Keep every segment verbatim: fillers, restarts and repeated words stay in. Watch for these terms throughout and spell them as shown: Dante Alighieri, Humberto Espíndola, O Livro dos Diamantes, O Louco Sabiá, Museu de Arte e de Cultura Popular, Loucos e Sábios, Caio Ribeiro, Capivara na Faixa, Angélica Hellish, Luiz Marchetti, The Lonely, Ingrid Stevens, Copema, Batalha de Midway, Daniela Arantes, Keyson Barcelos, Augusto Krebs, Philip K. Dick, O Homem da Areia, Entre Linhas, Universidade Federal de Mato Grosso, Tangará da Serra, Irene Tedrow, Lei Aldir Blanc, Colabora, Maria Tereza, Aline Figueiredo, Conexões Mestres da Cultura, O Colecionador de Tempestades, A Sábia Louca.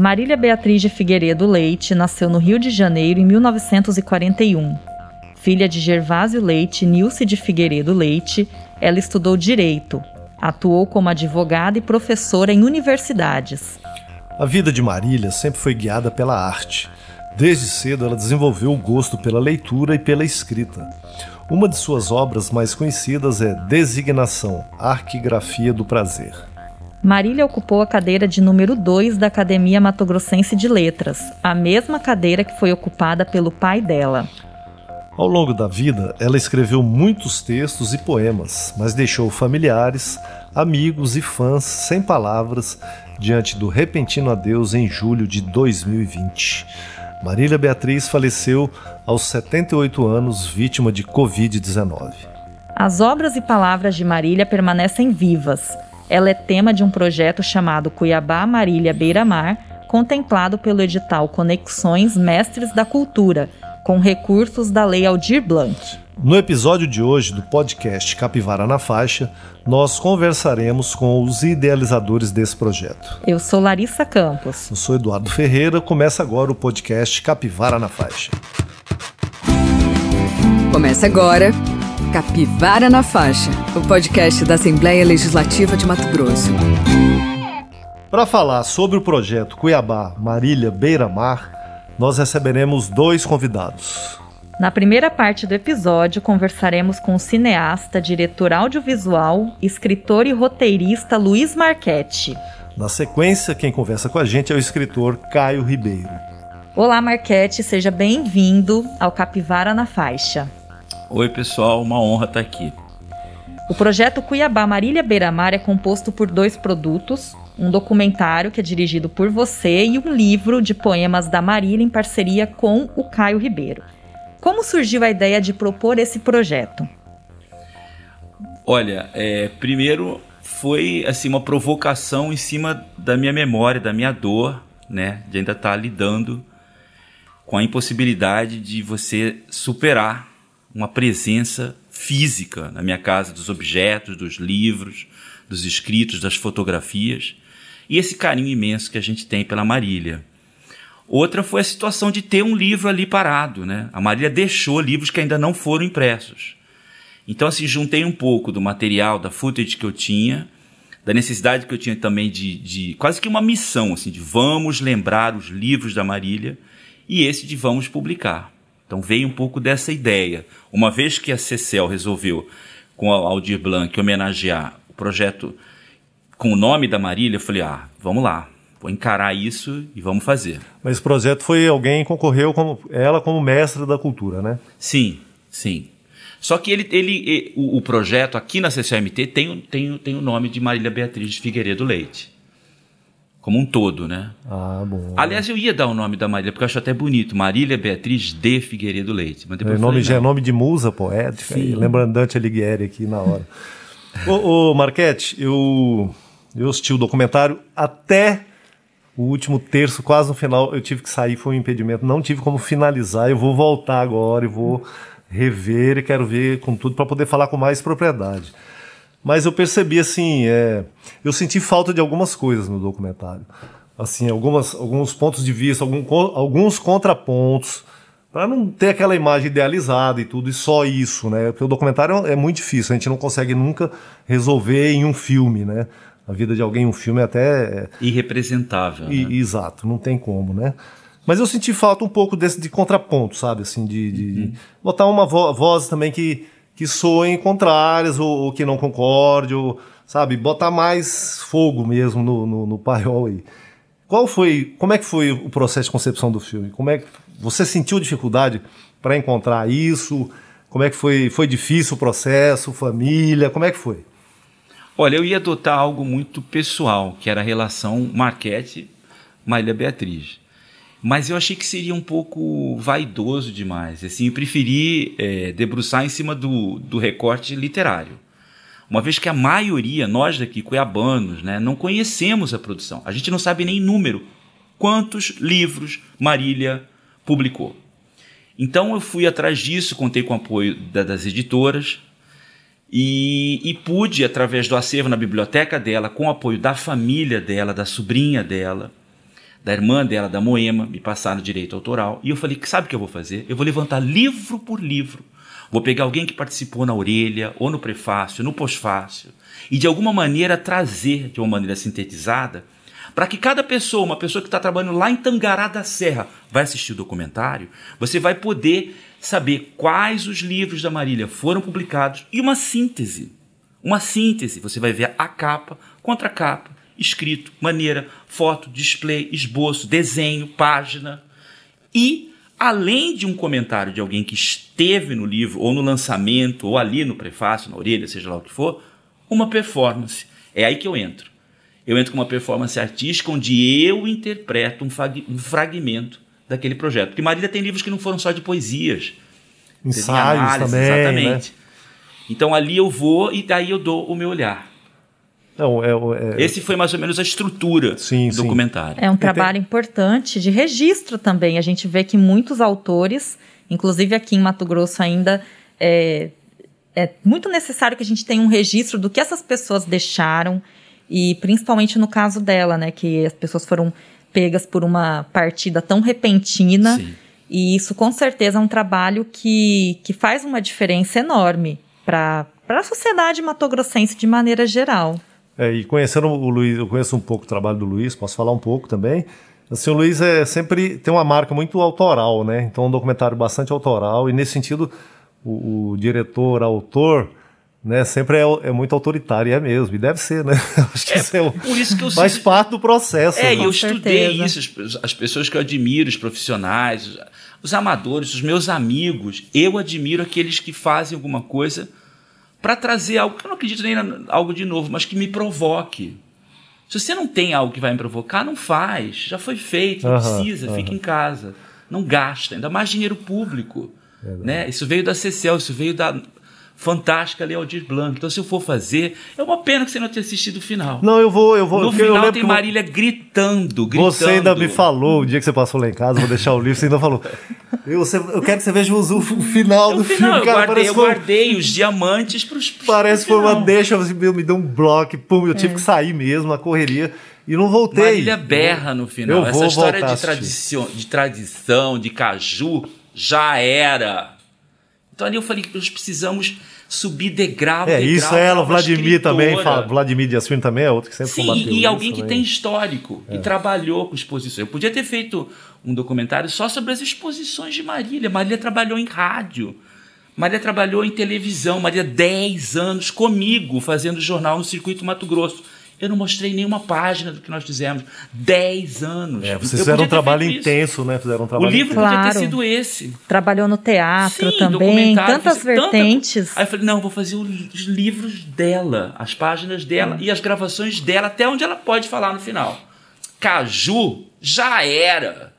Marília Beatriz de Figueiredo Leite nasceu no Rio de Janeiro em mil novecentos e quarenta e um. Filha de Gervásio Leite e Nilce de Figueiredo Leite, ela estudou Direito. Atuou como advogada e professora em universidades. A vida de Marília sempre foi guiada pela arte. Desde cedo ela desenvolveu o gosto pela leitura e pela escrita. Uma de suas obras mais conhecidas é Designação, Arquigrafia do Prazer. Marília ocupou a cadeira de número dois da Academia Mato Grossense de Letras, a mesma cadeira que foi ocupada pelo pai dela. Ao longo da vida, ela escreveu muitos textos e poemas, mas deixou familiares, amigos e fãs sem palavras diante do repentino adeus em julho de dois mil e vinte. Marília Beatriz faleceu aos setenta e oito anos, vítima de covid dezenove. As obras e palavras de Marília permanecem vivas. Ela é tema de um projeto chamado Cuiabá Marília Beira Mar, contemplado pelo edital Conexões Mestres da Cultura, com recursos da Lei Aldir Blanc. No episódio de hoje do podcast Capivara na Faixa, nós conversaremos com os idealizadores desse projeto. Eu sou Larissa Campos. Eu sou Eduardo Ferreira. Começa agora o podcast Capivara na Faixa. Começa agora Capivara na Faixa, o podcast da Assembleia Legislativa de Mato Grosso. Para falar sobre o projeto Cuiabá Marília Beira Mar, nós receberemos dois convidados. Na primeira parte do episódio, conversaremos com o cineasta, diretor audiovisual, escritor e roteirista Luiz Marchetti. Na sequência, quem conversa com a gente é o escritor Caio Ribeiro. Olá, Marchetti, seja bem-vindo ao Capivara na Faixa. Oi, pessoal, uma honra estar aqui. O projeto Cuiabá Marília Beira Mar é composto por dois produtos, um documentário que é dirigido por você e um livro de poemas da Marília em parceria com o Caio Ribeiro. Como surgiu a ideia de propor esse projeto? Olha, é, primeiro foi assim, uma provocação em cima da minha memória, da minha dor, né, de ainda estar lidando com a impossibilidade de você superar uma presença física na minha casa, dos objetos, dos livros, dos escritos, das fotografias, e esse carinho imenso que a gente tem pela Marília. Outra foi a situação de ter um livro ali parado, né? A Marília deixou livros que ainda não foram impressos. Então, assim, juntei um pouco do material, da footage que eu tinha, da necessidade que eu tinha também de, de quase que uma missão, assim, de vamos lembrar os livros da Marília, e esse de vamos publicar. Então veio um pouco dessa ideia. Uma vez que a C C E L resolveu, com a Aldir Blanc, homenagear projeto com o nome da Marília, eu falei, ah, vamos lá, vou encarar isso e vamos fazer. Mas o projeto foi alguém que concorreu como ela como mestra da cultura, né? Sim, sim. Só que ele, ele, o, o projeto aqui na C C M T tem, tem, tem o nome de Marília Beatriz de Figueiredo Leite, como um todo, né? Ah, bom. Aliás, eu ia dar o nome da Marília, porque eu acho até bonito, Marília Beatriz de Figueiredo Leite. Mas depois é, nome, falei, já é nome de musa poética, lembrando Dante Alighieri aqui na hora. Ô, ô Marchetti, eu, eu assisti o documentário até o último terço, quase no final, eu tive que sair, foi um impedimento, não tive como finalizar, eu vou voltar agora e vou rever e quero ver com tudo para poder falar com mais propriedade. Mas eu percebi assim, é, eu senti falta de algumas coisas no documentário, assim, algumas, alguns pontos de vista, algum, alguns contrapontos, para não ter aquela imagem idealizada e tudo, e só isso, né? Porque o documentário é muito difícil, a gente não consegue nunca resolver em um filme, né? A vida de alguém em um filme é até... irrepresentável, I, né? Exato, não tem como, né? Mas eu senti falta um pouco desse de contraponto, sabe? Assim, de, de uhum. botar uma vo- voz também que, que soem contrárias, ou, ou que não concorde, ou, sabe? Botar mais fogo mesmo no, no, no paiol aí. Qual foi... Como é que foi o processo de concepção do filme? Como é que... Você sentiu dificuldade para encontrar isso? Como é que foi? Foi difícil o processo, família? Como é que foi? Olha, eu ia adotar algo muito pessoal, que era a relação Marchetti-Marília Beatriz. Mas eu achei que seria um pouco vaidoso demais. Assim, eu preferi é, debruçar em cima do, do recorte literário. Uma vez que a maioria, nós daqui, cuiabanos, né, não conhecemos a produção. A gente não sabe nem número. Quantos livros Marília publicou. Então eu fui atrás disso, contei com o apoio da, das editoras e, e pude, através do acervo na biblioteca dela, com o apoio da família dela, da sobrinha dela, da irmã dela, da Moema, me passaram direito autoral, e eu falei, sabe o que eu vou fazer? Eu vou levantar livro por livro, vou pegar alguém que participou na orelha, ou no prefácio, no pós-fácio, e de alguma maneira trazer, de uma maneira sintetizada, para que cada pessoa, uma pessoa que está trabalhando lá em Tangará da Serra, vai assistir o documentário, você vai poder saber quais os livros da Marília foram publicados e uma síntese. Uma síntese, você vai ver a capa, contracapa, escrito, maneira, foto, display, esboço, desenho, página. E, além de um comentário de alguém que esteve no livro, ou no lançamento, ou ali no prefácio, na orelha, seja lá o que for, uma performance. É aí que eu entro. Eu entro com uma performance artística onde eu interpreto um, frag- um fragmento daquele projeto. Porque Marília tem livros que não foram só de poesias. Ensaios análise, também, exatamente. Né? Então ali eu vou e daí eu dou o meu olhar. Não, é, é... Esse foi mais ou menos a estrutura sim, do sim. documentário. É um trabalho Entendi. importante de registro também. A gente vê que muitos autores, inclusive aqui em Mato Grosso ainda, é, é muito necessário que a gente tenha um registro do que essas pessoas deixaram e principalmente no caso dela, né, que as pessoas foram pegas por uma partida tão repentina sim. e isso com certeza é um trabalho que, que faz uma diferença enorme para a sociedade matogrossense de maneira geral. É, e conhecendo o Luiz, eu conheço um pouco o trabalho do Luiz, posso falar um pouco também. Assim, o Luiz é, sempre tem uma marca muito autoral, né? Então é um documentário bastante autoral, e nesse sentido o, o diretor, autor, né, sempre é, é muito autoritário, é mesmo, e deve ser, né? Acho que é, isso é o, por isso que eu faz sei... parte do processo. É, né? Eu estudei isso, as, as pessoas que eu admiro, os profissionais, os amadores, os meus amigos, eu admiro aqueles que fazem alguma coisa para trazer algo, que eu não acredito nem na, algo de novo, mas que me provoque. Se você não tem algo que vai me provocar, não faz, já foi feito, não aham, precisa, aham. fica em casa, não gasta, ainda mais dinheiro público. Né? Isso veio da Cecel, isso veio da fantástica Lei Aldir Blanc. Então, se eu for fazer, é uma pena que você não tenha assistido o final. Não, eu vou... eu vou. No final tem Marília eu... gritando, gritando. Você ainda me falou, o dia que você passou lá em casa, vou deixar o livro, você ainda falou, eu, você, eu quero que você veja o, o final eu, do final, filme. Eu, cara, guardei, eu foi... guardei os diamantes para os... Parece que foi uma deixa, me deu um bloco, pum, eu é. tive que sair mesmo na correria e não voltei. Marília berra no final. Essa história de tradição, de tradição, de caju, já era... Então ali eu falei que nós precisamos subir degrau, é, degrau. É isso, ela, Vladimir também, Vladimir de Asfim também é outro que sempre combateu. Sim, e alguém que tem histórico e trabalhou com exposições. Eu podia ter feito um documentário só sobre as exposições de Marília. Marília trabalhou em rádio, Marília trabalhou em televisão, Marília dez anos comigo fazendo jornal no Circuito Mato Grosso. Eu não mostrei nenhuma página do que nós fizemos. Dez anos. É, vocês fizeram um trabalho intenso, né? Fizeram um trabalho intenso. O livro claro. podia ter sido esse. Trabalhou no teatro Sim, também, tantas fiz, vertentes. Tanta... Aí eu falei, não, vou fazer os livros dela, as páginas dela hum. e as gravações dela, até onde ela pode falar no final. Caju já era.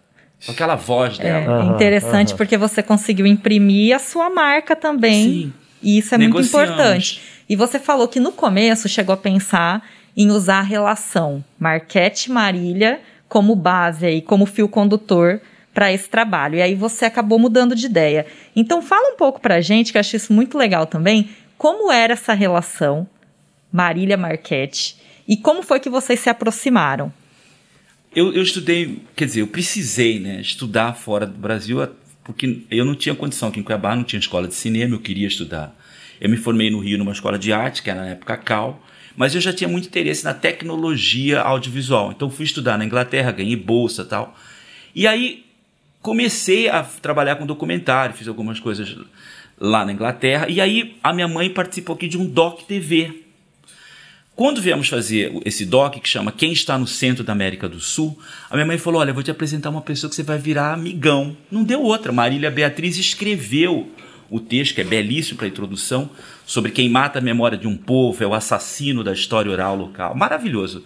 Com aquela voz dela. É interessante aham, porque aham. você conseguiu imprimir a sua marca também. Sim. E isso é Negociamos. muito importante. E você falou que no começo chegou a pensar... em usar a relação Marquete-Marília como base aí, como fio condutor para esse trabalho. E aí você acabou mudando de ideia. Então fala um pouco para a gente, que eu acho isso muito legal também, como era essa relação Marília-Marquete e como foi que vocês se aproximaram? Eu, eu estudei, quer dizer, eu precisei né, estudar fora do Brasil, porque eu não tinha condição aqui em Cuiabá, não tinha escola de cinema, eu queria estudar. Eu me formei no Rio numa escola de arte, que era na época Cal, mas eu já tinha muito interesse na tecnologia audiovisual, então fui estudar na Inglaterra, ganhei bolsa e tal, e aí comecei a trabalhar com documentário, fiz algumas coisas lá na Inglaterra, e aí a minha mãe participou aqui de um doc T V. Quando viemos fazer esse doc, que chama Quem Está no Centro da América do Sul, a minha mãe falou, olha, vou te apresentar uma pessoa que você vai virar amigão. Não deu outra, Marília Beatriz escreveu o texto, que é belíssimo para a introdução, sobre quem mata a memória de um povo, é o assassino da história oral local. Maravilhoso.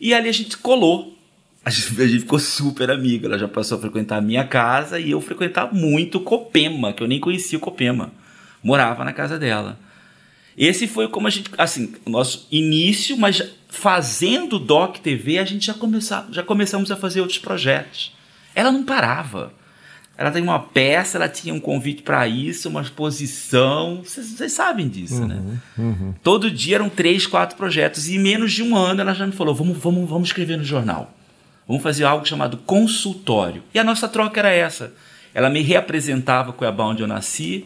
E ali a gente colou. A gente, a gente ficou super amiga. Ela já passou a frequentar a minha casa e eu frequentava muito Copema, que eu nem conhecia o Copema. Morava na casa dela. Esse foi como a gente, assim, o nosso início, mas fazendo Doc T V, a gente já, começava, já começamos a fazer outros projetos. Ela não parava. Ela tem uma peça, ela tinha um convite para isso, uma exposição. Vocês sabem disso, uhum, né? Uhum. Todo dia eram três, quatro projetos. E em menos de um ano ela já me falou, vamos, vamos, vamos escrever no jornal. Vamos fazer algo chamado consultório. E a nossa troca era essa. Ela me reapresentava Cuiabá, onde eu nasci,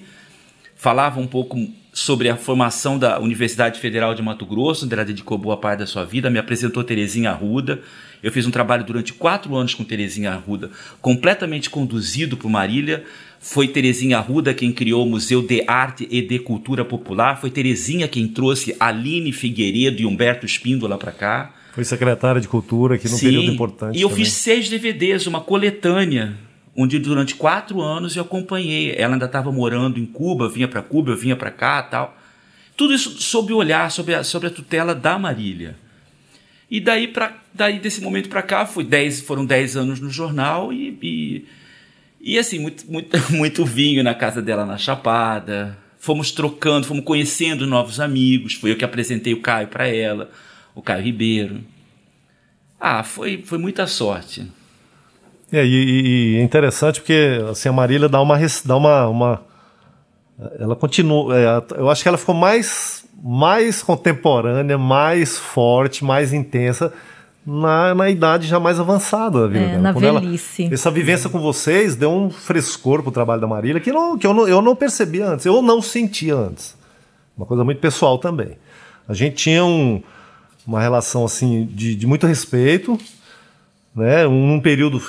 falava um pouco sobre a formação da Universidade Federal de Mato Grosso, onde ela dedicou boa parte da sua vida, me apresentou Terezinha Arruda. Eu fiz um trabalho durante quatro anos com Terezinha Arruda, completamente conduzido por Marília. Foi Terezinha Arruda quem criou o Museu de Arte e de Cultura Popular, foi Terezinha quem trouxe Aline Figueiredo e Humberto Espíndola para cá. Foi secretária de Cultura, que num Sim, período importante. E eu também fiz seis D V Ds, uma coletânea, onde durante quatro anos eu acompanhei. Ela ainda estava morando em Cuba, vinha para Cuba, eu vinha para cá e tal. Tudo isso sob o olhar, sob a, sob a tutela da Marília. E daí, pra, daí desse momento para cá, foi dez, foram dez anos no jornal e, e, e assim, muito, muito, muito vinho na casa dela na Chapada. Fomos trocando, fomos conhecendo novos amigos. Foi eu que apresentei o Caio para ela, o Caio Ribeiro. Ah, foi, foi muita sorte. É, e, e interessante porque assim, a Marília dá uma, dá uma, uma ela continua, é, eu acho que ela ficou mais, mais contemporânea, mais forte, mais intensa na, na idade já mais avançada da vida é, dela. Na Quando velhice. Ela, essa vivência é. com vocês deu um frescor pro trabalho da Marília que, não, que eu, não, eu não percebia antes, eu não sentia antes. Uma coisa muito pessoal também. A gente tinha um, uma relação assim, de, de muito respeito. Né, um período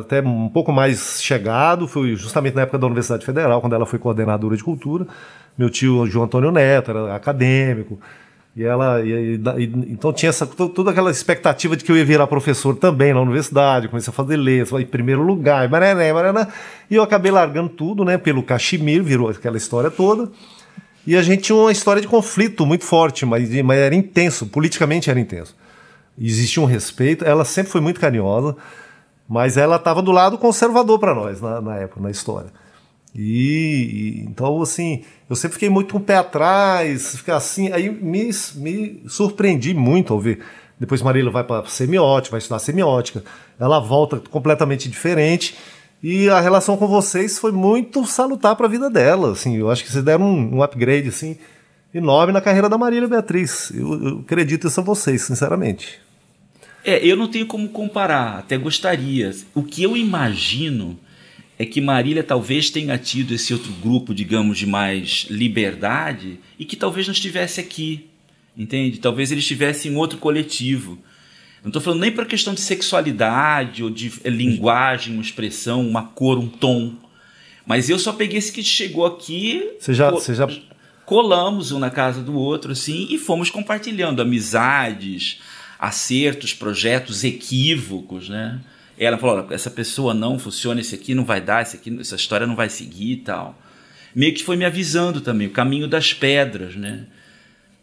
até um pouco mais chegado, foi justamente na época da Universidade Federal, quando ela foi coordenadora de cultura. Meu tio João Antônio Neto era acadêmico, e ela e, e, então tinha essa, toda aquela expectativa de que eu ia virar professor também na universidade. Eu comecei a fazer letras, em primeiro lugar, barané, barané, e eu acabei largando tudo, né, pelo Caximiro, virou aquela história toda. E a gente tinha uma história de conflito muito forte, mas, mas era intenso, politicamente era intenso. Existia um respeito, ela sempre foi muito carinhosa, mas ela estava do lado conservador para nós na, na época, na história. E, e então, assim, eu sempre fiquei muito com o pé atrás, ficar assim, aí me, me surpreendi muito ao ver. Depois Marília vai para semiótica, vai estudar semiótica, ela volta completamente diferente, e a relação com vocês foi muito salutar para a vida dela. Assim, eu acho que vocês deram um, um upgrade assim, enorme na carreira da Marília Beatriz. Eu, eu acredito isso a vocês, sinceramente. É, eu não tenho como comparar, até gostaria. O que eu imagino é que Marília talvez tenha tido esse outro grupo, digamos, de mais liberdade e que talvez não estivesse aqui, entende? Talvez ele estivesse em outro coletivo. Não estou falando nem para questão de sexualidade ou de linguagem, uma expressão, uma cor, um tom. Mas eu só peguei esse que chegou aqui... Você já... Você já... Colamos um na casa do outro assim, e fomos compartilhando amizades, acertos, projetos, equívocos, né? Ela falou, olha, essa pessoa não funciona, esse aqui não vai dar, esse aqui, essa história não vai seguir e tal. Meio que foi me avisando também, o caminho das pedras, né?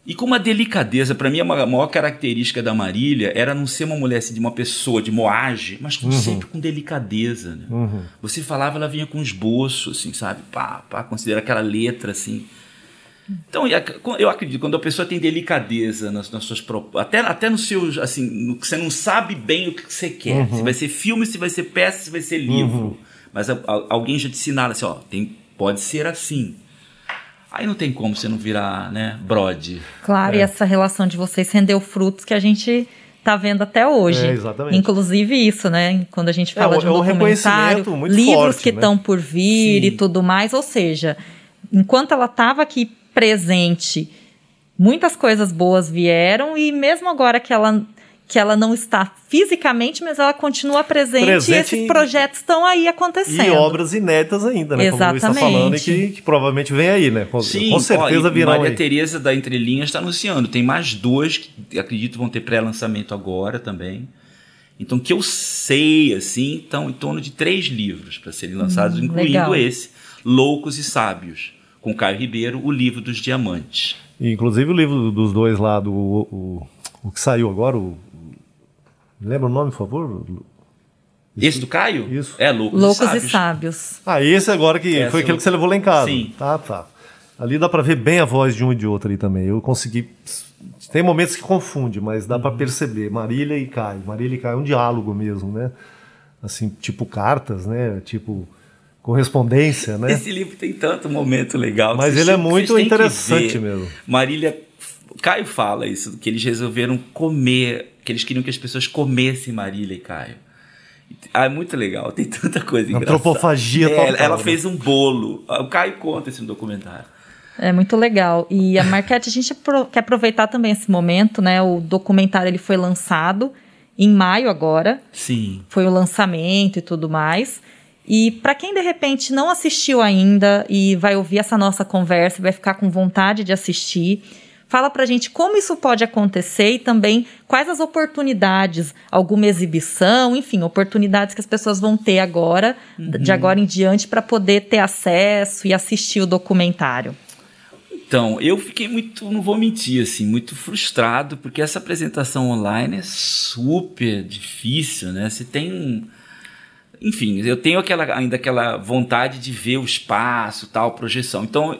E com uma delicadeza, para mim a maior característica da Marília era não ser uma mulher assim, de uma pessoa, de moagem, mas uhum. sempre com delicadeza, né? Uhum. Você falava, ela vinha com esboço, assim, sabe? Pá, pá, considera aquela letra assim... Então, eu acredito, quando a pessoa tem delicadeza nas, nas suas propostas, até, até no seu, assim, no, você não sabe bem o que você quer, uhum. se vai ser filme, se vai ser peça, se vai ser livro, uhum. mas a, a, alguém já te sinala assim, ó, tem, pode ser assim. Aí não tem como você não virar, né, brode. Claro, é. E essa relação de vocês rendeu frutos que a gente tá vendo até hoje. É, exatamente. Inclusive isso, né, quando a gente fala é, de um, é um documentário, muito livros forte, que estão né? por vir Sim. e tudo mais, ou seja, enquanto ela estava aqui presente, muitas coisas boas vieram e mesmo agora que ela, que ela não está fisicamente, mas ela continua presente, presente e esses em... projetos estão aí acontecendo. E obras inéditas ainda, né? Exatamente. Como o Luiz está falando e que, que provavelmente vem aí, né? Com, Sim, com certeza ó, virão Maria aí. Tereza da Entre Linhas está anunciando. Tem mais dois que acredito vão ter pré-lançamento agora também. Então, que eu sei, assim, estão em torno de três livros para serem lançados, hum, incluindo legal. Esse, Loucos e Sábios. Com Caio Ribeiro, O Livro dos Diamantes. Inclusive o livro dos dois lá, do, o, o, o que saiu agora, o, lembra o nome, por favor? Esse, esse do Caio? Isso. É, Loucos, Loucos e, Sábios. e Sábios. Ah, esse agora que Essa foi aquele eu... que você levou lá em casa. Sim. Tá, tá. Ali dá para ver bem a voz de um e de outro ali também. Eu consegui... Tem momentos que confunde, mas dá para perceber. Marília e Caio. Marília e Caio é um diálogo mesmo, né? Assim, tipo cartas, né? Tipo... correspondência, né? Esse livro tem tanto momento legal. Mas ele é muito interessante mesmo. Marília, Caio fala isso, que eles resolveram comer, que eles queriam que as pessoas comessem Marília e Caio. Ah, é muito legal, tem tanta coisa engraçada. Antropofagia total. É, ela fez um bolo. O Caio conta esse documentário. É muito legal. E a Marquete, a gente quer aproveitar também esse momento, né? O documentário ele foi lançado em maio agora. Sim. Foi o lançamento e tudo mais. E para quem, de repente, não assistiu ainda e vai ouvir essa nossa conversa e vai ficar com vontade de assistir, fala pra gente como isso pode acontecer e também quais as oportunidades, alguma exibição, enfim, oportunidades que as pessoas vão ter agora, uhum. de agora em diante, para poder ter acesso e assistir o documentário. Então, eu fiquei muito, não vou mentir, assim, muito frustrado, porque essa apresentação online é super difícil, né? Você tem... Enfim, eu tenho aquela, ainda aquela vontade de ver o espaço, tal, projeção. Então...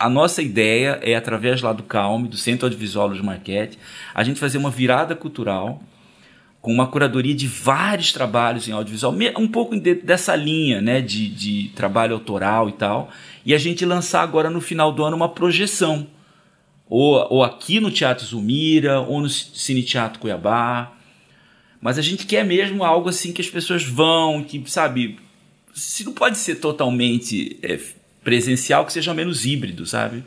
A nossa ideia é, através lá do CALME, do Centro Audiovisual de Marquete, a gente fazer uma virada cultural com uma curadoria de vários trabalhos em audiovisual, um pouco dentro dessa linha, né, de, de trabalho autoral e tal, e a gente lançar agora no final do ano uma projeção, ou, ou aqui no Teatro Zumira, ou no Cine Teatro Cuiabá, mas a gente quer mesmo algo assim que as pessoas vão, que, sabe, se não pode ser totalmente... É, presencial, que seja menos híbrido, sabe?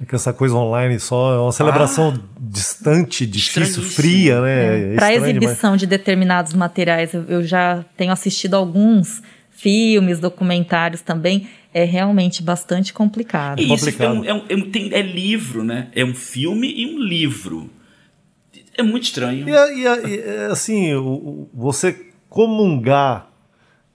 É que essa coisa online só é uma celebração ah, distante, difícil, fria, né? É, para exibição mas... de determinados materiais, eu já tenho assistido alguns filmes, documentários também, é realmente bastante complicado. E isso é, um, é, um, é, um, tem, é livro, né? É um filme e um livro. É muito estranho. E, a, e, a, e assim, o, você comungar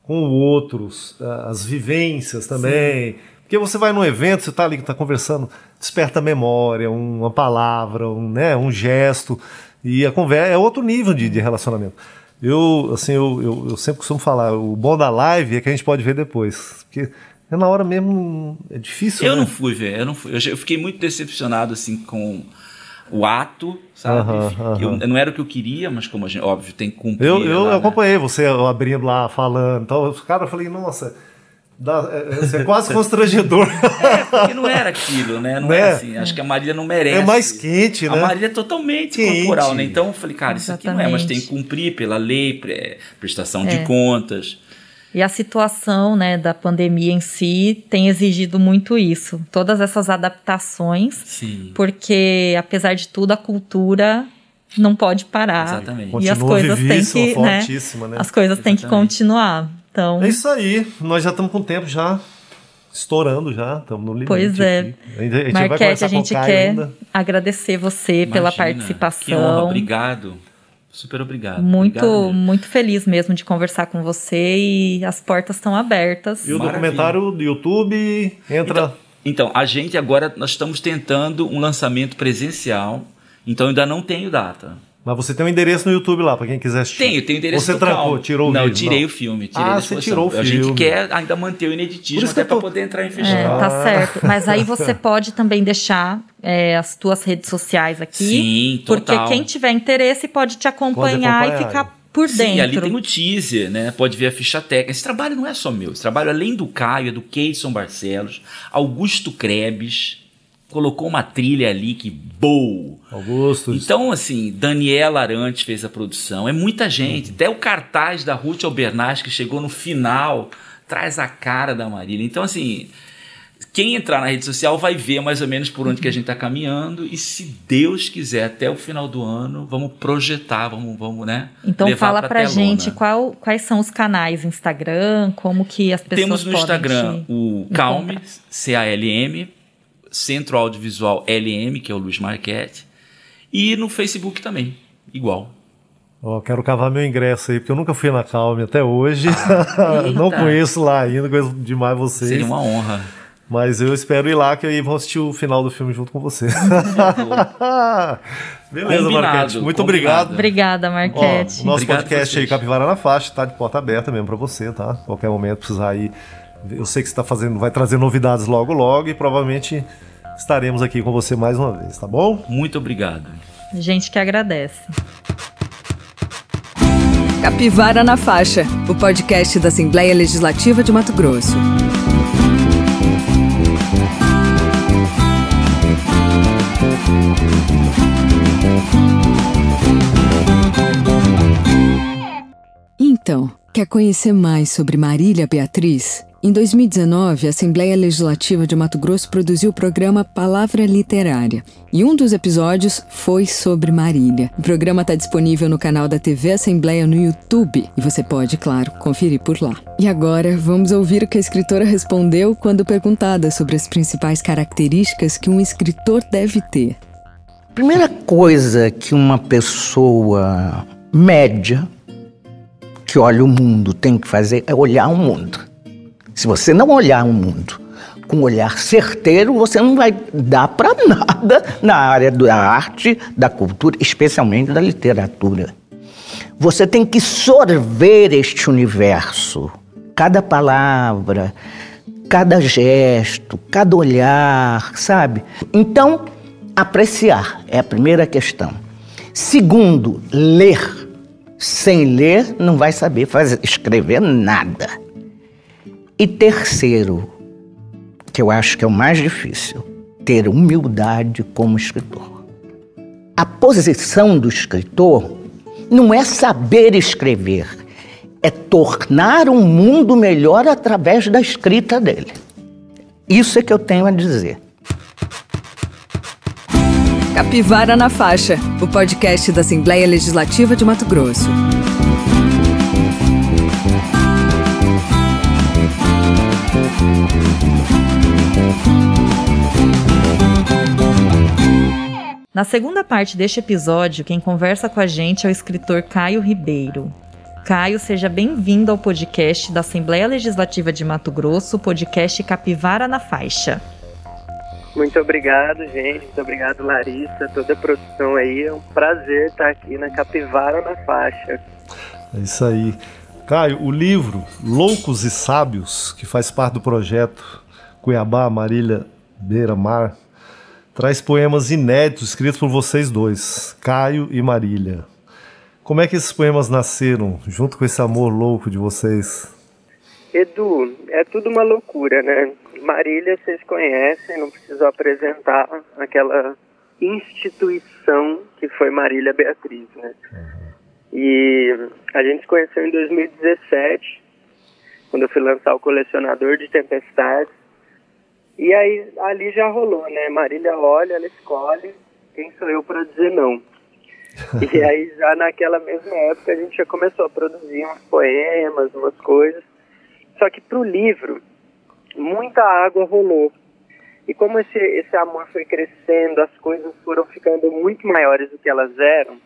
com outros, as vivências também. Sim. Porque você vai num evento, você está ali, está conversando, desperta a memória, uma palavra, um, né, um gesto, e a conversa é outro nível de, de relacionamento. Eu, assim, eu, eu, eu sempre costumo falar, o bom da live é que a gente pode ver depois, porque é na hora mesmo, é difícil. Eu né? não fui ver, eu não fui. Eu fiquei muito decepcionado assim, com o ato, sabe? Uhum, eu, uhum. eu não era o que eu queria, mas como a gente, óbvio, tem que cumprir. Eu, eu lá, acompanhei né? você abrindo lá, falando, então, cara, eu falei, nossa, dá, é, é quase constrangedor. É, porque não era aquilo, né? Não é? Era assim, acho que a Marília não merece. É mais quente, né? A Marília é totalmente quente. Corporal, né? Então eu falei, cara, isso Exatamente. Aqui não é, mas tem que cumprir pela lei, prestação é. de contas. E a situação, né, da pandemia em si tem exigido muito isso. Todas essas adaptações, Sim. porque, apesar de tudo, a cultura não pode parar. Exatamente. E Continua as coisas têm que, né, né? As coisas têm que continuar. Então, é isso aí. Nós já estamos com o tempo já estourando já. Estamos no limite. Pois é. Marquete, a gente, Marquete, a gente quer ainda. agradecer você Imagina, pela participação. Que honra. Obrigado. Super obrigado. Muito, obrigado muito feliz mesmo de conversar com você e as portas estão abertas. E o Maravilha. documentário do YouTube entra... Então, então, a gente agora, nós estamos tentando um lançamento presencial, então ainda não tenho data. Mas você tem um endereço no YouTube lá, para quem quiser assistir. Tenho, tenho endereço Você trancou, tirou o não, vídeo. Não, eu tirei não. o filme. Tirei ah, você tirou o filme. A gente quer ainda manter o ineditismo até para tô... poder entrar em festival. É, tá ah. certo. Mas aí você pode também deixar é, as tuas redes sociais aqui. Sim, total. Porque quem tiver interesse pode te acompanhar, pode acompanhar. e ficar por dentro. Sim, ali tem o teaser, né? Pode ver a ficha técnica. Esse trabalho não é só meu. Esse trabalho, além do Caio, é do Keyson Barcelos, Augusto Krebs... Colocou uma trilha ali que boa. Augusto. Então, assim, Daniela Arantes fez a produção. É muita gente. Uhum. Até o cartaz da Ruth Albernaz, que chegou no final, traz a cara da Marília. Então, assim, quem entrar na rede social vai ver mais ou menos por onde que a gente está caminhando. E se Deus quiser, até o final do ano, vamos projetar, vamos, vamos né? Então, levar fala pra, pra gente qual, quais são os canais Instagram, como que as pessoas Temos no podem Instagram o Calme, C A L M, Centro Audiovisual L M, que é o Luiz Marchetti, e no Facebook também, igual. Oh, quero cavar meu ingresso aí, porque eu nunca fui na Calme até hoje. Ah, não conheço lá ainda, conheço demais vocês. Seria uma honra. Mas eu espero ir lá, que aí vão assistir o final do filme junto com você. Beleza, combinado, Marquete. Muito combinado. obrigado. Obrigada, Marquete. Ó, o nosso obrigado podcast aí, Capivara na Faixa, tá de porta aberta mesmo pra você, tá? Qualquer momento precisar ir. Eu sei que você tá fazendo, vai trazer novidades logo, logo, e provavelmente estaremos aqui com você mais uma vez, tá bom? Muito obrigado. Gente que agradece. Capivara na Faixa, o podcast da Assembleia Legislativa de Mato Grosso. Então, quer conhecer mais sobre Marília Beatriz? Em dois mil e dezenove, a Assembleia Legislativa de Mato Grosso produziu o programa Palavra Literária, e um dos episódios foi sobre Marília. O programa está disponível no canal da T V Assembleia no YouTube, e você pode, claro, conferir por lá. E agora, vamos ouvir o que a escritora respondeu quando perguntada sobre as principais características que um escritor deve ter. A primeira coisa que uma pessoa média que olha o mundo tem que fazer é olhar o mundo. Se você não olhar o mundo com um olhar certeiro, você não vai dar para nada na área da arte, da cultura, especialmente da literatura. Você tem que sorver este universo. Cada palavra, cada gesto, cada olhar, sabe? Então, apreciar é a primeira questão. Segundo, ler. Sem ler, não vai saber fazer, escrever nada. E terceiro, que eu acho que é o mais difícil, ter humildade como escritor. A posição do escritor não é saber escrever, é tornar um mundo melhor através da escrita dele. Isso é que eu tenho a dizer. Capivara na Faixa, o podcast da Assembleia Legislativa de Mato Grosso. Na segunda parte deste episódio, quem conversa com a gente é o escritor Caio Ribeiro. Caio, seja bem-vindo ao podcast da Assembleia Legislativa de Mato Grosso, podcast Capivara na Faixa. Muito obrigado, gente. Muito obrigado, Larissa, toda a produção aí. É um prazer estar aqui na Capivara na Faixa. É isso aí. Caio, o livro Loucos e Sábios, que faz parte do projeto Cuiabá Marília Beira Mar, traz poemas inéditos escritos por vocês dois, Caio e Marília. Como é que esses poemas nasceram, junto com esse amor louco de vocês? Edu, é tudo uma loucura, né? Marília, vocês conhecem, não preciso apresentar aquela instituição que foi Marília Beatriz, né? E a gente se conheceu em dois mil e dezessete, quando eu fui lançar o Colecionador de Tempestades. E aí, ali já rolou, né? Marília olha, ela escolhe, quem sou eu para dizer não? E aí, já naquela mesma época, a gente já começou a produzir uns poemas, umas coisas. Só que pro livro, muita água rolou. E como esse, esse amor foi crescendo, as coisas foram ficando muito maiores do que elas eram,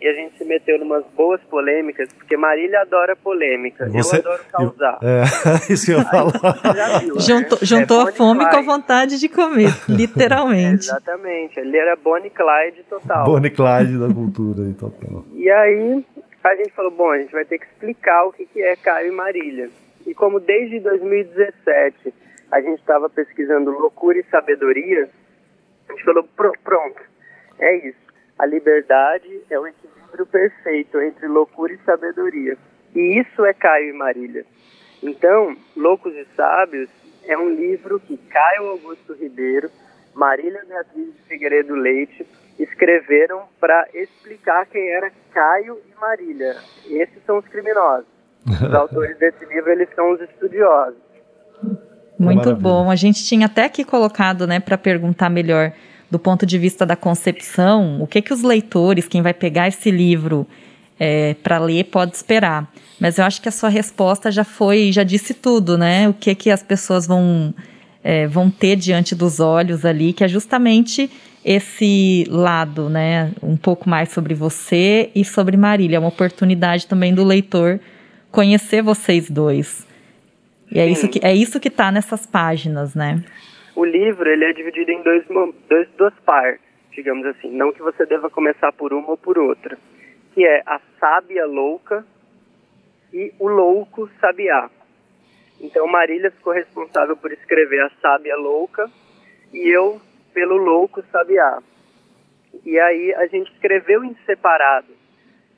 e a gente se meteu numas boas polêmicas, porque Marília adora polêmica. Você... Eu adoro causar. Eu... É, isso que eu falo. Juntou, juntou é a fome Clyde. Com a vontade de comer, literalmente. É, exatamente. Ele era Bonnie Clyde total. Bonnie Clyde da cultura aí, total. E aí a gente falou, bom, a gente vai ter que explicar o que, que é Caio e Marília. E como desde dois mil e dezessete a gente estava pesquisando loucura e sabedoria, a gente falou, pronto, é isso. A liberdade é o equilíbrio perfeito entre loucura e sabedoria. E isso é Caio e Marília. Então, Loucos e Sábios é um livro que Caio Augusto Ribeiro, Marília Beatriz de Figueiredo Leite escreveram para explicar quem era Caio e Marília. Esses são os criminosos. Os autores desse livro, eles são os estudiosos. Muito bom. A gente tinha até aqui colocado, né, para perguntar melhor... do ponto de vista da concepção, o que, que os leitores, quem vai pegar esse livro é, para ler, pode esperar. Mas eu acho que a sua resposta já foi, já disse tudo, né? O que, que as pessoas vão, é, vão ter diante dos olhos ali, que é justamente esse lado, né? Um pouco mais sobre você e sobre Marília. É uma oportunidade também do leitor conhecer vocês dois. E é isso que, é isso que está nessas páginas, né? O livro, ele é dividido em dois, dois, duas partes, digamos assim. Não que você deva começar por uma ou por outra. Que é A Sábia Louca e O Louco Sabiá. Então, Marília ficou responsável por escrever A Sábia Louca e eu pelo Louco Sabiá. E aí, a gente escreveu em separado.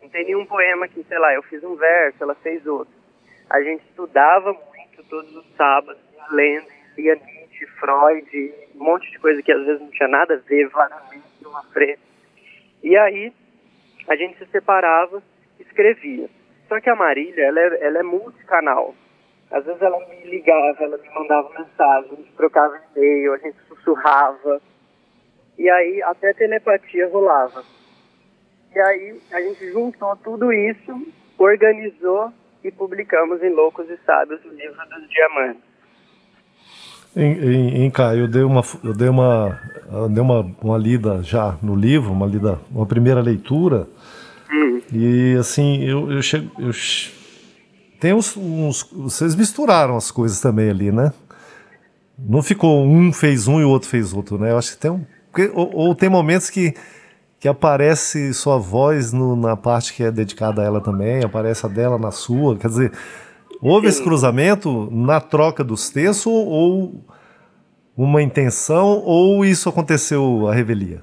Não tem nenhum poema que, sei lá, eu fiz um verso, ela fez outro. A gente estudava muito todos os sábados, lendo, lia Freud, um monte de coisa que às vezes não tinha nada a ver, vagamente numa frente. E aí, a gente se separava, escrevia. Só que a Marília, ela é, ela é multicanal. Às vezes ela me ligava, ela me mandava mensagem, a gente trocava e-mail, a gente sussurrava. E aí até telepatia rolava. E aí a gente juntou tudo isso, organizou e publicamos em Loucos e Sábios, O Livro dos Diamantes. Em, em, em Caio, eu dei, uma, eu dei, uma, eu dei uma, uma lida já no livro, uma, lida, uma primeira leitura. Hum. E assim, eu, eu chego... Eu che... Tem uns, uns... Vocês misturaram as coisas também ali, né? Não ficou um fez um e o outro fez outro, né? Eu acho que tem um... Ou, ou tem momentos que, que aparece sua voz no, na parte que é dedicada a ela também, aparece a dela na sua, quer dizer... Houve esse cruzamento na troca dos textos ou uma intenção, ou isso aconteceu à revelia?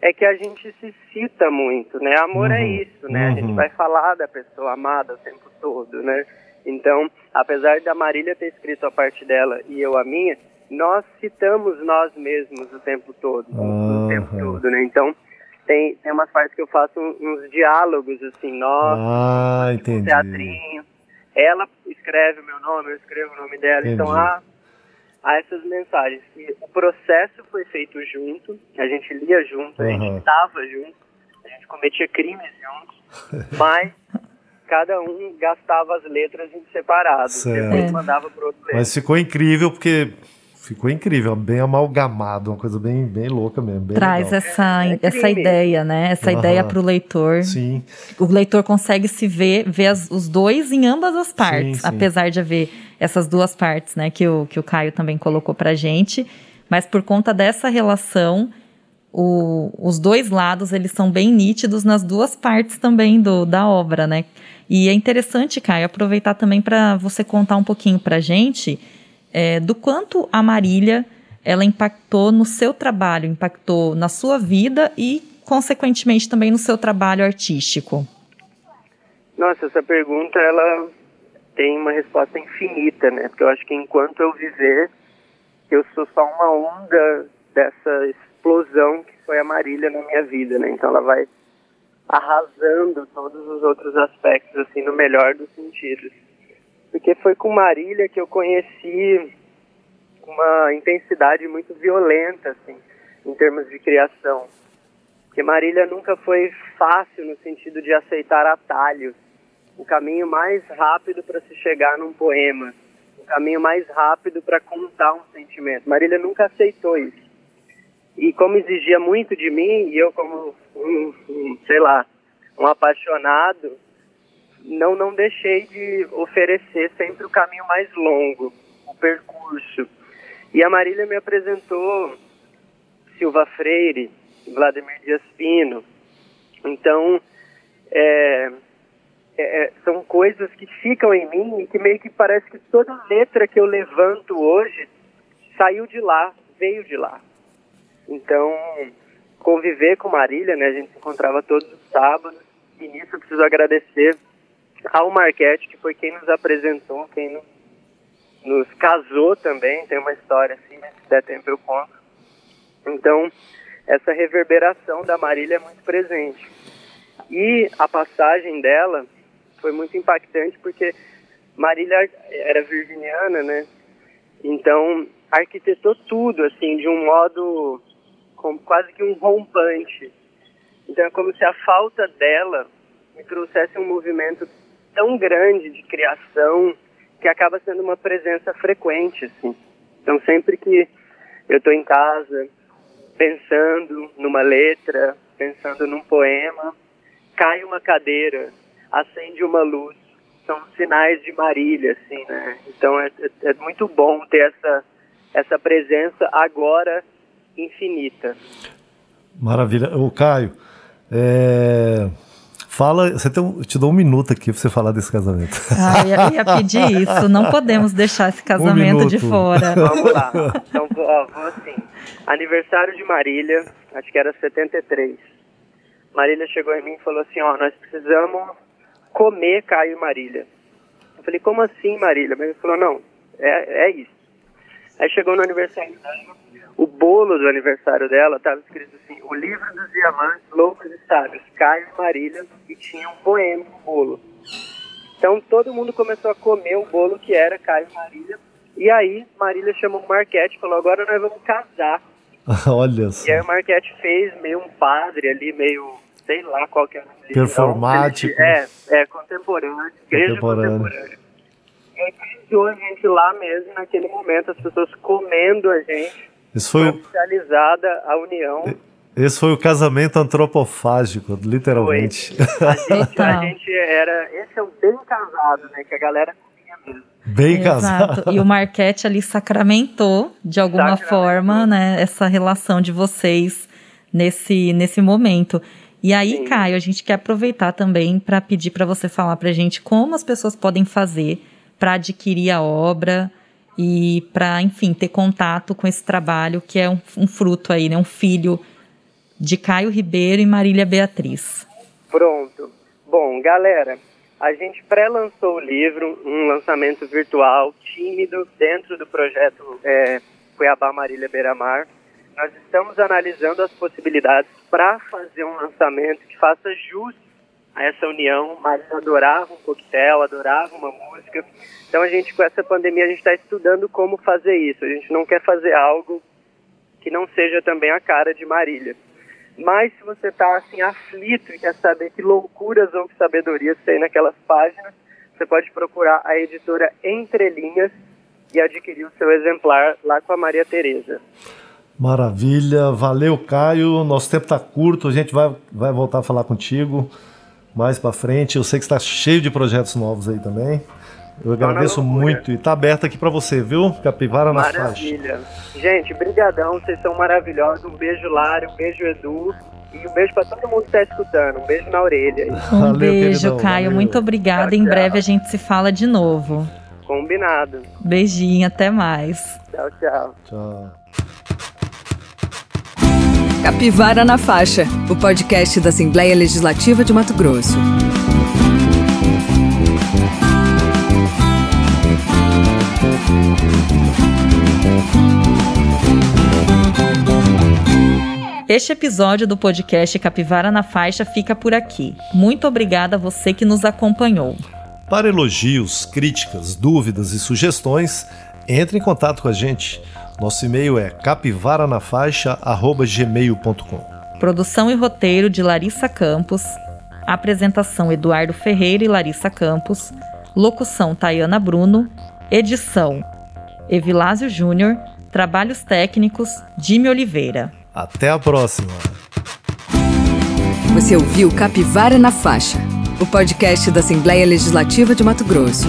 É que a gente se cita muito, né? Amor uhum, é isso, né? Uhum. A gente vai falar da pessoa amada o tempo todo, né? Então, apesar da Marília ter escrito a parte dela e eu a minha, nós citamos nós mesmos o tempo todo, uhum. o tempo todo, né? Então... Tem, tem umas partes que eu faço uns diálogos, assim, nós, ah, tipo um teatrinho... Ela escreve o meu nome, eu escrevo o nome dela. Entendi. Então há, há essas mensagens. E o processo foi feito junto, a gente lia junto, uhum. a gente estava junto, a gente cometia crimes juntos, mas cada um gastava as letras em separado, certo. Depois mandava para outro letra. Mas ficou incrível, porque ficou incrível, bem amalgamado, uma coisa bem, bem louca mesmo. Bem Traz legal. essa, é, essa ideia, né? Essa uhum. ideia para o leitor. Sim. O leitor consegue se ver, ver as, os dois em ambas as partes, sim, sim. apesar de haver essas duas partes, né? Que o, que o Caio também colocou para gente. Mas por conta dessa relação, o, os dois lados, eles são bem nítidos nas duas partes também do, da obra, né? E é interessante, Caio, aproveitar também para você contar um pouquinho para gente... É, do quanto a Marília, ela impactou no seu trabalho, impactou na sua vida e, consequentemente, também no seu trabalho artístico? Nossa, essa pergunta, ela tem uma resposta infinita, né? Porque eu acho que enquanto eu viver, eu sou só uma onda dessa explosão que foi a Marília na minha vida, né? Então ela vai arrasando todos os outros aspectos, assim, no melhor dos sentidos. Porque foi com Marília que eu conheci uma intensidade muito violenta, assim, em termos de criação. Porque Marília nunca foi fácil no sentido de aceitar atalhos. O caminho mais rápido para se chegar num poema. O caminho mais rápido para contar um sentimento. Marília nunca aceitou isso. E como exigia muito de mim, e eu como, um, um, sei lá, um apaixonado... Não, não deixei de oferecer sempre o caminho mais longo, o percurso. E a Marília me apresentou Silva Freire, Vladimir Dias Pino. Então, é, é, são coisas que ficam em mim e que meio que parece que toda letra que eu levanto hoje saiu de lá, veio de lá. Então, conviver com Marília, né? A gente se encontrava todos os sábados. E nisso eu preciso agradecer ao Marquete, que foi quem nos apresentou, quem nos, nos casou também. Tem uma história assim, mas se der tempo eu conto. Então, essa reverberação da Marília é muito presente. E a passagem dela foi muito impactante, porque Marília era virginiana, né? Então, arquitetou tudo, assim, de um modo como quase que um rompante. Então, é como se a falta dela me trouxesse um movimento tão grande de criação que acaba sendo uma presença frequente, assim. Então, sempre que eu estou em casa pensando numa letra, pensando num poema, cai uma cadeira, acende uma luz, são sinais de Marília, assim, né? Então, é, é, é muito bom ter essa, essa presença agora infinita. Maravilha. Ô, Caio, é... Fala, você tem um, eu te dou um minuto aqui para você falar desse casamento. Ah, eu ia, ia pedir isso, não podemos deixar esse casamento um de fora. Vamos lá, então ó, vou assim. Aniversário de Marília, acho que era setenta e três. Marília chegou em mim e falou assim, ó, nós precisamos comer Caio e Marília. Eu falei, como assim, Marília? Mas ele falou, não, é, é isso. Aí chegou no aniversário dela, o bolo do aniversário dela estava escrito assim, O Livro dos Diamantes, Loucos e Sábios, Caio e Marília, e tinha um poema no bolo. Então todo mundo começou a comer o bolo que era Caio e Marília. E aí Marília chamou o Marchetti e falou, agora nós vamos casar. Olha só. E aí o Marchetti fez meio um padre ali, meio... sei lá qual que era. Performático. É, é, contemporâneo, igreja contemporânea. E aí pintou a gente lá mesmo, naquele momento, as pessoas comendo a gente. Isso foi oficializada a união. Esse foi o casamento antropofágico, literalmente. A gente, a gente era... Esse é o bem casado, né? Que a galera comia mesmo. Bem Exato. Casado. E o Marchetti ali sacramentou, de alguma sacramentou. forma, né? Essa relação de vocês nesse, nesse momento. E aí, Sim. Caio, a gente quer aproveitar também para pedir para você falar para a gente como as pessoas podem fazer para adquirir a obra e para, enfim, ter contato com esse trabalho que é um, um fruto aí, né? Um filho de Caio Ribeiro e Marília Beatriz. Pronto. Bom, galera, a gente pré-lançou o livro, um lançamento virtual tímido dentro do projeto é, Cuiabá Marília Beira Mar. Nós estamos analisando as possibilidades para fazer um lançamento que faça jus a essa união. Marília adorava um coquetel, adorava uma música. Então, a gente, com essa pandemia, a gente está estudando como fazer isso. A gente não quer fazer algo que não seja também a cara de Marília. Mas, se você está assim, aflito e quer saber que loucuras ou que sabedorias tem naquelas páginas, você pode procurar a editora Entre Linhas e adquirir o seu exemplar lá com a Maria Tereza. Maravilha, valeu, Caio. Nosso tempo está curto, a gente vai, vai voltar a falar contigo mais para frente. Eu sei que está cheio de projetos novos aí também. Eu agradeço muito e está aberto aqui para você, viu? Capivara na Faixa. Maravilha. Gente, brigadão, vocês são maravilhosos. Um beijo, Lara, um beijo, Edu. E um beijo para todo mundo que está escutando. Um beijo na orelha. Um valeu, beijo, queridão, Caio. Valeu. Muito obrigada. Tchau, em breve tchau. A gente se fala de novo. Combinado. Beijinho, até mais. Tchau, tchau. Tchau. Capivara na Faixa, o podcast da Assembleia Legislativa de Mato Grosso. Este episódio do podcast Capivara na Faixa fica por aqui. Muito obrigada a você que nos acompanhou. Para elogios, críticas, dúvidas e sugestões, entre em contato com a gente. Nosso e-mail é capivaranafaixa arroba gmail ponto com. Produção e roteiro de Larissa Campos. Apresentação Eduardo Ferreira e Larissa Campos. Locução Tayana Bruno. Edição Evilásio Júnior. Trabalhos técnicos Jimmy Oliveira. Até a próxima. Você ouviu Capivara na Faixa, o podcast da Assembleia Legislativa de Mato Grosso.